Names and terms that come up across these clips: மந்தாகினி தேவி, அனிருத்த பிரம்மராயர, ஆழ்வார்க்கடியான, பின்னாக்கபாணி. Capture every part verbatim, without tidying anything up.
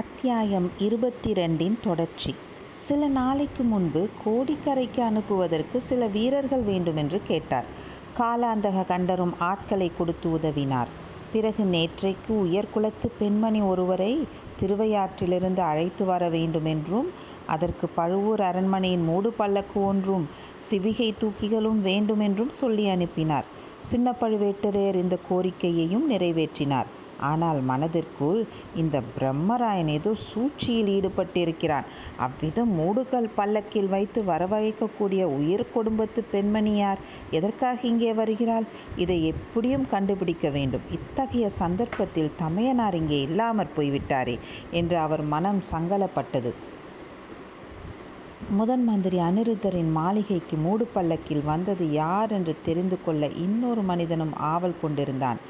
அத்தியாயம் இருபத்தி ரெண்டின் தொடர்ச்சி. சில நாளைக்கு முன்பு கோடிக்கரைக்கு அனுப்புவதற்கு சில வீரர்கள் வேண்டுமென்று கேட்டார். காலாந்தக கண்டரும் ஆட்களை கொடுத்து உதவினார். பிறகு நேற்றைக்கு உயர்குலத்து பெண்மணி ஒருவரை திருவையாற்றிலிருந்து அழைத்து வர வேண்டுமென்றும் அதற்கு பழுவூர் அரண்மனையின் மூடு பல்லக்கு ஒன்றும் சிவிகை தூக்கிகளும் வேண்டுமென்றும் சொல்லி அனுப்பினார். சின்ன பழுவேட்டரையர் இந்த கோரிக்கையையும் நிறைவேற்றினார். ஆனால் மனதிற்குள், இந்த பிரம்மராயன் ஏதோ சூழ்ச்சியில் ஈடுபட்டிருக்கிறான், அவ்விதம் மூடுகள் பல்லக்கில் வைத்து வரவழைக்கக்கூடிய உயர் குடும்பத்து பெண்மணியார் எதற்காக இங்கே வருகிறாள்? இதை எப்படியும் கண்டுபிடிக்க வேண்டும். இத்தகைய சந்தர்ப்பத்தில் தமையனார் இங்கே இல்லாமற் போய்விட்டாரே என்று அவர் மனம் சங்கலப்பட்டது. முதன் மந்திரி அனிருத்தரின் மாளிகைக்கு மூடு பல்லக்கில் வந்தது யார் என்று தெரிந்து கொள்ள இன்னொரு மனிதனும் ஆவல் கொண்டிருந்தான்.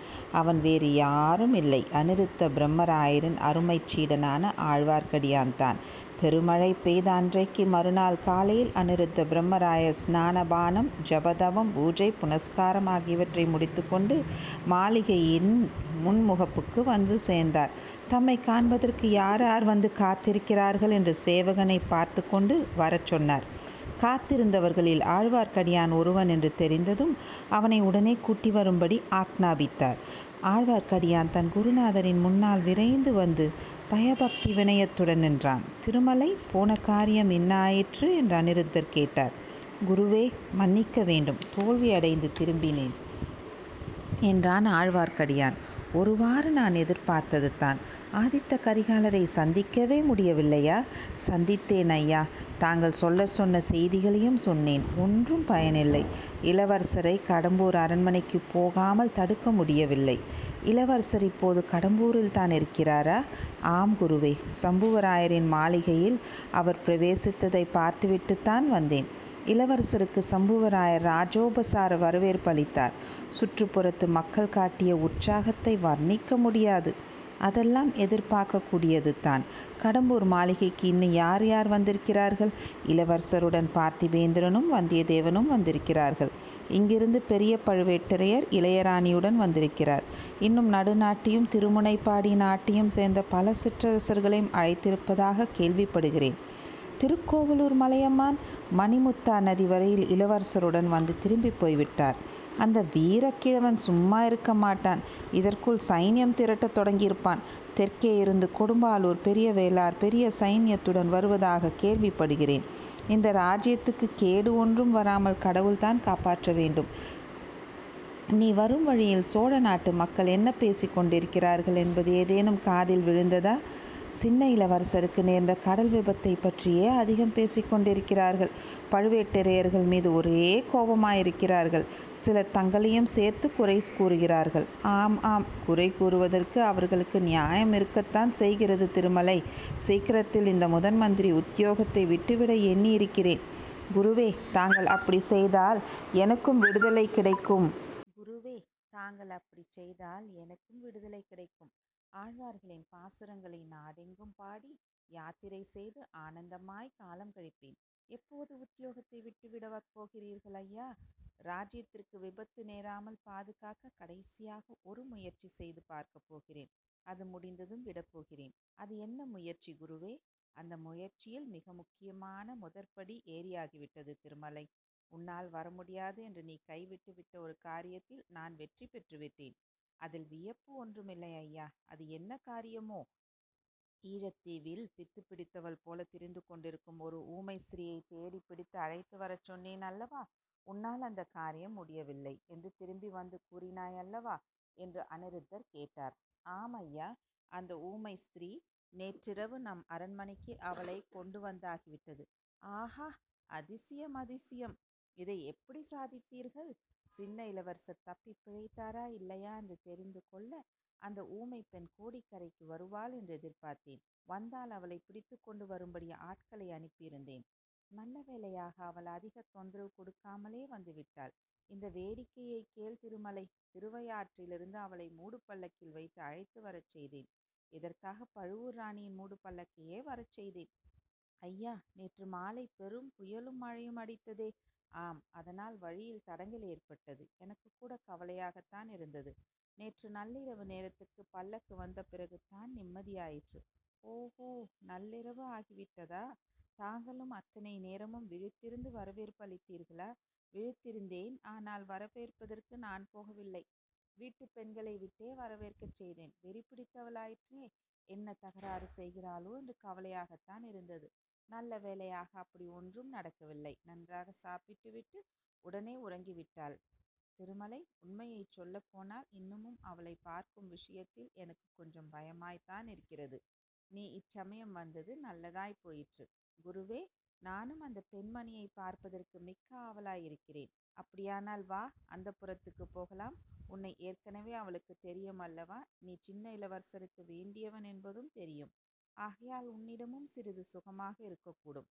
அவன் வேறு யாரும் இல்லை, அனிருத்த பிரம்மராயரின் அருமை சீடனான ஆழ்வார்க்கடியான் தான். பெருமழை பெய்த அன்றைக்கு மறுநாள் காலையில் அனிருத்த பிரம்மராயர் ஸ்நானபானம், ஜபதவம், பூஜை, புனஸ்காரம் ஆகியவற்றை முடித்துக்கொண்டு மாளிகையின் முன்முகப்புக்கு வந்து சேர்ந்தார். தம்மை காண்பதற்கு யார் யார் வந்து காத்திருக்கிறார்கள் என்று சேவகனை பார்த்து கொண்டு வர சொன்னார். காத்திருந்தவர்களில் ஆழ்வார்க்கடியான் ஒருவன் என்று தெரிந்ததும் அவனை உடனே கூட்டி வரும்படி ஆக்ஞாபித்தார். ஆழ்வார்க்கடியான் தன் குருநாதரின் முன்னால் விரைந்து வந்து பயபக்தி வினயத்துடன் நின்றான். திருமலை, போன காரியம் என்னாயிற்று என்று அனிருத்தர் கேட்டார். குருவே, மன்னிக்க வேண்டும், தோல்வி அடைந்து திரும்பினேன் என்றான் ஆழ்வார்க்கடியான். ஒருவாறு நான் எதிர்பார்த்தது தான். ஆதித்த கரிகாலரை சந்திக்கவே முடியவில்லையா? சந்தித்தேன் ஐயா. தாங்கள் சொல்ல சொன்ன செய்திகளையும் சொன்னேன். ஒன்றும் பயனில்லை. இளவரசரை கடம்பூர் அரண்மனைக்கு போகாமல் தடுக்க முடியவில்லை. இளவரசர் இப்போது கடம்பூரில் தான் இருக்கிறாரா? ஆம் குருவே, சம்புவராயரின் மாளிகையில் அவர் பிரவேசித்ததை பார்த்துவிட்டுத்தான் வந்தேன். இளவரசருக்கு சம்புவராயர் ராஜோபசார வரவேற்பு அளித்தார். சுற்றுப்புறத்து மக்கள் காட்டிய உற்சாகத்தை வர்ணிக்க முடியாது. அதெல்லாம் எதிர்பார்க்கக்கூடியது தான். கடம்பூர் மாளிகைக்கு இன்னும் யார் யார் வந்திருக்கிறார்கள்? இளவரசருடன் பார்த்திபேந்திரனும் வந்தியத்தேவனும் வந்திருக்கிறார்கள். இங்கிருந்து பெரிய பழுவேட்டரையர் இளையராணியுடன் வந்திருக்கிறார். இன்னும் நடுநாட்டியும் திருமுனைப்பாடி நாட்டியும் சேர்ந்த பல சிற்றரசர்களையும் அழைத்திருப்பதாக கேள்விப்படுகிறேன். திருக்கோவலூர் மலையம்மான் மணிமுத்தா நதி வரையில் இளவரசருடன் வந்து திரும்பி போய்விட்டார். அந்த வீரக்கிழவன் சும்மா இருக்க மாட்டான். இதற்குள் சைன்யம் திரட்ட தொடங்கியிருப்பான். தெற்கே இருந்து கொடும்பாலூர் பெரிய வேளார் பெரிய சைன்யத்துடன் வருவதாக கேள்விப்படுகிறேன். இந்த ராஜ்யத்துக்கு கேடு ஒன்றும் வராமல் கடவுள்தான் காப்பாற்ற வேண்டும். நீ வரும் வழியில் சோழ நாட்டு மக்கள் என்ன பேசி கொண்டிருக்கிறார்கள் என்பது ஏதேனும் காதில் விழுந்ததா? சின்ன இளவரசருக்கு நேர்ந்த கடல் விபத்தை பற்றியே அதிகம் பேசிக்கொண்டிருக்கிறார்கள். பழுவேட்டரையர்கள் மீது ஒரே கோபமாயிருக்கிறார்கள். சிலர் தங்களையும் சேர்த்து குறை கூறுகிறார்கள். ஆம் ஆம், குறை கூறுவதற்கு அவர்களுக்கு நியாயம் இருக்கத்தான் செய்கிறது. திருமலை, சீக்கிரத்தில் இந்த முதன் மந்திரி உத்தியோகத்தை விட்டுவிட எண்ணி இருக்கிறேன். குருவே, தாங்கள் அப்படி செய்தால் எனக்கும் விடுதலை கிடைக்கும் குருவே தாங்கள் அப்படி செய்தால் எனக்கும் விடுதலை கிடைக்கும். ஆழ்வார்களின் பாசுரங்களை நாடெங்கும் பாடி யாத்திரை செய்து ஆனந்தமாய் காலம் கழிப்பேன். எப்போது உத்தியோகத்தை விட்டுவிட போகிறீர்கள் ஐயா? ராஜ்யத்திற்கு விபத்து நேராமல் பாதுகாக்க கடைசியாக ஒரு முயற்சி செய்து பார்க்க போகிறேன். அது முடிந்ததும் விடப்போகிறேன். அது என்ன முயற்சி குருவே? அந்த முயற்சியில் மிக முக்கியமான முதற்படி ஏறியாகிவிட்டது. திருமலை, உன்னால் வர முடியாது என்று நீ கைவிட்டு விட்ட ஒரு காரியத்தில் நான் வெற்றி பெற்றுவிட்டேன். அதில் வியப்பு ஒன்றுமில்லை ஐயா. அது என்ன காரியமோ? ஈழத்தீவில் பித்து பிடித்தவள் போல திரிந்து கொண்டிருக்கும் ஒரு ஊமை ஸ்திரீயை தேடி பிடித்து அழைத்து வர சொன்னேன் அல்லவா? உன்னால் அந்த காரியம் முடியவில்லை என்று திரும்பி வந்து கூறினாய் அல்லவா என்று அனிருத்தர் கேட்டார். ஆம் ஐயா, அந்த ஊமை ஸ்திரீ நேற்றிரவு நம் அரண்மனைக்கு அவளை கொண்டு வந்தாகிவிட்டது. ஆஹா, அதிசயம் அதிசயம்! இதை எப்படி சாதித்தீர்கள்? சின்ன இளவரசர் தப்பி பிழைத்தாரா இல்லையா என்று தெரிந்து கொள்ள அந்த ஊமை பெண் கோடிக்கரைக்கு வருவாள் என்று எதிர்பார்த்தேன். வந்தால் அவளை பிடித்து கொண்டு வரும்படி ஆட்களை அனுப்பியிருந்தேன். நல்ல வேளையாக அவள் அதிக தொந்தரவு கொடுக்காமலே வந்துவிட்டாள். இந்த வேடிக்கையை கேள் திருமலை. திருவையாற்றிலிருந்து அவளை மூடு பல்லக்கில் வைத்து அழைத்து வரச் செய்தேன். இதற்காக பழுவூர் ராணியின் மூடு பல்லக்கையே வரச் செய்தேன். ஐயா, நேற்று மாலை பெரும் புயலும் மழையும் அடித்ததே. ஆம், அதனால் வழியில் தடங்கல் ஏற்பட்டது. எனக்கு கூட கவலையாகத்தான் இருந்தது. நேற்று நள்ளிரவு நேரத்துக்கு பல்லக்கு வந்த பிறகுதான் நிம்மதியாயிற்று. ஓஹோ, நள்ளிரவு ஆகிவிட்டதா? தாங்களும் அத்தனை நேரமும் விழித்திருந்து வரவேற்பு அளித்தீர்களா? விழித்திருந்தேன், ஆனால் வரவேற்பதற்கு நான் போகவில்லை. வீட்டு பெண்களை விட்டே வரவேற்கச் செய்தேன். வெறி பிடித்தவளாயிற்றே, என்ன தகராறு செய்கிறாளோ என்று கவலையாகத்தான் இருந்தது. நல்ல வேளையாக அப்படி ஒன்றும் நடக்கவில்லை. நன்றாக சாப்பிட்டு விட்டு உடனே உறங்கிவிட்டாள். திருமலை, உண்மையை சொல்ல போனால் இன்னமும் அவளை பார்க்கும் விஷயத்தில் எனக்கு கொஞ்சம் பயமாய்த்தான் இருக்கிறது. நீ இச்சமயம் வந்தது நல்லதாய் போயிற்று. குருவே, நானும் அந்த பெண்மணியை பார்ப்பதற்கு மிக்க ஆவலாயிருக்கிறேன். அப்படியானால் வா, அந்த புறத்துக்கு போகலாம். உன்னை ஏற்கனவே அவளுக்கு தெரியும் அல்லவா? நீ சின்ன இளவரசருக்கு வேண்டியவன் என்பதும் தெரியும். ஆகையால் உன்னிடமும் சிறிது சுகமாக இருக்கக்கூடும்.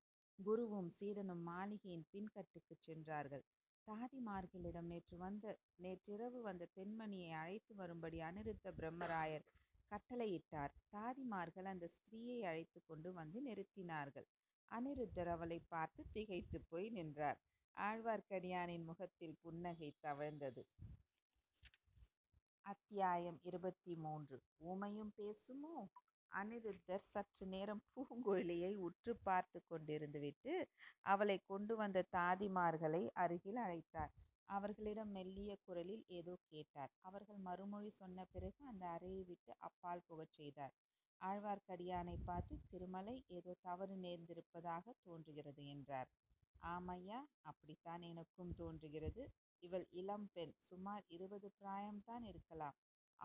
குருவும் சீடனும் மாளிகையின் பின்கட்டுக்கு சென்றார்கள். தாதிமார்களிடம் நேற்று வந்த நேற்றிரவு வந்த பெண்மணியை அழைத்து வரும்படி அனிருத்த பிரம்மராயர் கட்டளையிட்டார். தாதிமார்கள் அந்த ஸ்திரீயை அழைத்து கொண்டு வந்து நிறுத்தினார்கள். அனிருத்தர் அவளை பார்த்து திகைத்து போய் நின்றார். ஆழ்வார்க்கடியானின் முகத்தில் புன்னகை தவழ்ந்தது. அத்தியாயம் இருபத்தி மூன்று. ஊமையும் பேசுமோ? அனிருத்தர் சற்று நேரம் பூங்குழலியை உற்று பார்த்து கொண்டிருந்துவிட்டு அவளை கொண்டு வந்த தாதிமார்களை அருகில் அழைத்தார். அவர்களிடம் மெல்லிய குரலில் ஏதோ கேட்டார். அவர்கள் மறுமொழி சொன்ன பிறகு அந்த அறையை விட்டு அப்பால் போகச் செய்தார். ஆழ்வார்க்கடியானை பார்த்து, திருமலை, ஏதோ தவறு நேர்ந்திருப்பதாக தோன்றுகிறது என்றார். ஆமையா, அப்படித்தான் எனக்கும் தோன்றுகிறது. இவள் இளம் பெண், சுமார் இருபது பிராயம்தான் இருக்கலாம்.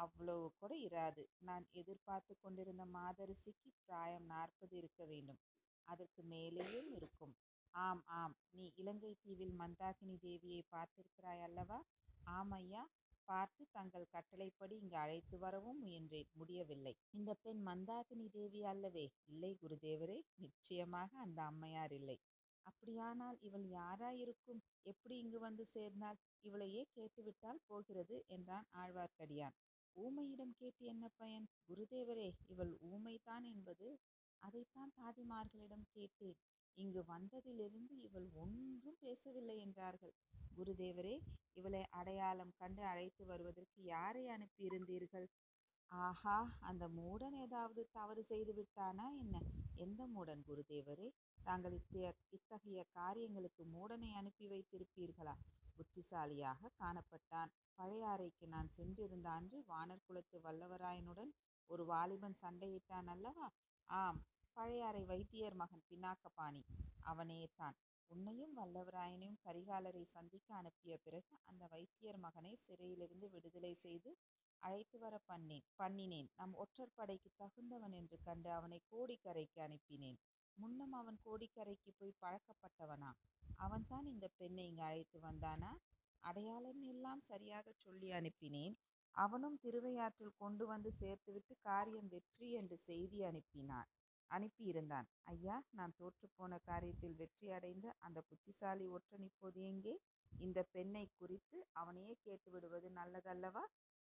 அவ்வளவு கூட இராது. நான் எதிர்பார்த்து கொண்டிருந்த மாதரிசிக்கு பிராயம் நாற்பது இருக்க வேண்டும். அதற்கு மேலேயும் இருக்கும். ஆம் ஆம், நீ இலங்கை தீவில் மந்தாகினி தேவியை பார்த்திருக்கிறாய் அல்லவா? ஆமையா, பார்த்து தங்கள் கட்டளைப்படி இங்கு அழைத்து வரவும் முயன்றேன், முடியவில்லை. இந்த பெண் மந்தாகினி தேவி அல்லவே? இல்லை குருதேவரே, நிச்சயமாக அந்த அம்மையார் இல்லை. அப்படியானால் இவள் யாராயிருக்கும்? எப்படி இங்கு வந்து சேர்ந்தாள்? இவளையே கேட்டுவிட்டால் போகிறது என்றான் ஆழ்வார்க்கடியான். ஊமையிடம் கேட்டு என்ன பயன் குருதேவரே? இவள் ஊமைதான் என்பது அதைத்தான் தாதிமார்களிடம் கேட்டேன். இங்கு வந்ததிலிருந்து இவள் ஒன்றும் பேசவில்லை என்றார்கள். குருதேவரே, இவளை அடையாளம் கண்டு அழைத்து வருவதற்கு யாரை அனுப்பியிருந்தீர்கள்? ஆஹா, அந்த மூடன் ஏதாவது தவறு செய்து விட்டானா என்ன? எந்த மூடன் குருதேவரே? தாங்கள் இத்த இத்தகைய காரியங்களுக்கு மூடனை அனுப்பி வைத்திருப்பீர்களா? புத்திசாலியாக காணப்பட்டான். பழையாறைக்கு நான் சென்றிருந்த அன்று வானர் குலத்து வல்லவராயனுடன் ஒரு வாலிபன் சண்டையிட்டான் அல்லவா? ஆம், பழையாறை வைத்தியர் மகன் பின்னாக்கபாணி, அவனே தான். உன்னையும் வல்லவராயனையும் கரிகாலரை சந்திக்க அனுப்பிய பிறகு அந்த வைத்தியர் மகனை சிறையிலிருந்து விடுதலை செய்து அழைத்து வர பண்ணேன் பண்ணினேன் நம் ஒற்றர் படைக்கு தகுந்தவன் என்று கண்டு அவனை கோடிக்கரைக்கு அனுப்பினேன். முன்னம் அவன் கோடிக்கரைக்கு போய் பழக்கப்பட்டவனா? அவன்தான் இந்த பெண்ணை இங்கு அழைத்து வந்தானா? அடையாளம் எல்லாம் சரியாக சொல்லி அனுப்பினேன். அவனும் திருவையாற்றில் கொண்டு வந்து சேர்த்துவிட்டு காரியம் வெற்றி என்று செய்தி அனுப்பினான் அனுப்பியிருந்தான் ஐயா, நான் தோற்றுப்போன காரியத்தில் வெற்றி அடைந்த அந்த புத்திசாலி ஒற்றன் இப்போது எங்கே? இந்த பெண்ணை குறித்து அவனையே கேட்டுவிடுவது நல்லதல்லவா?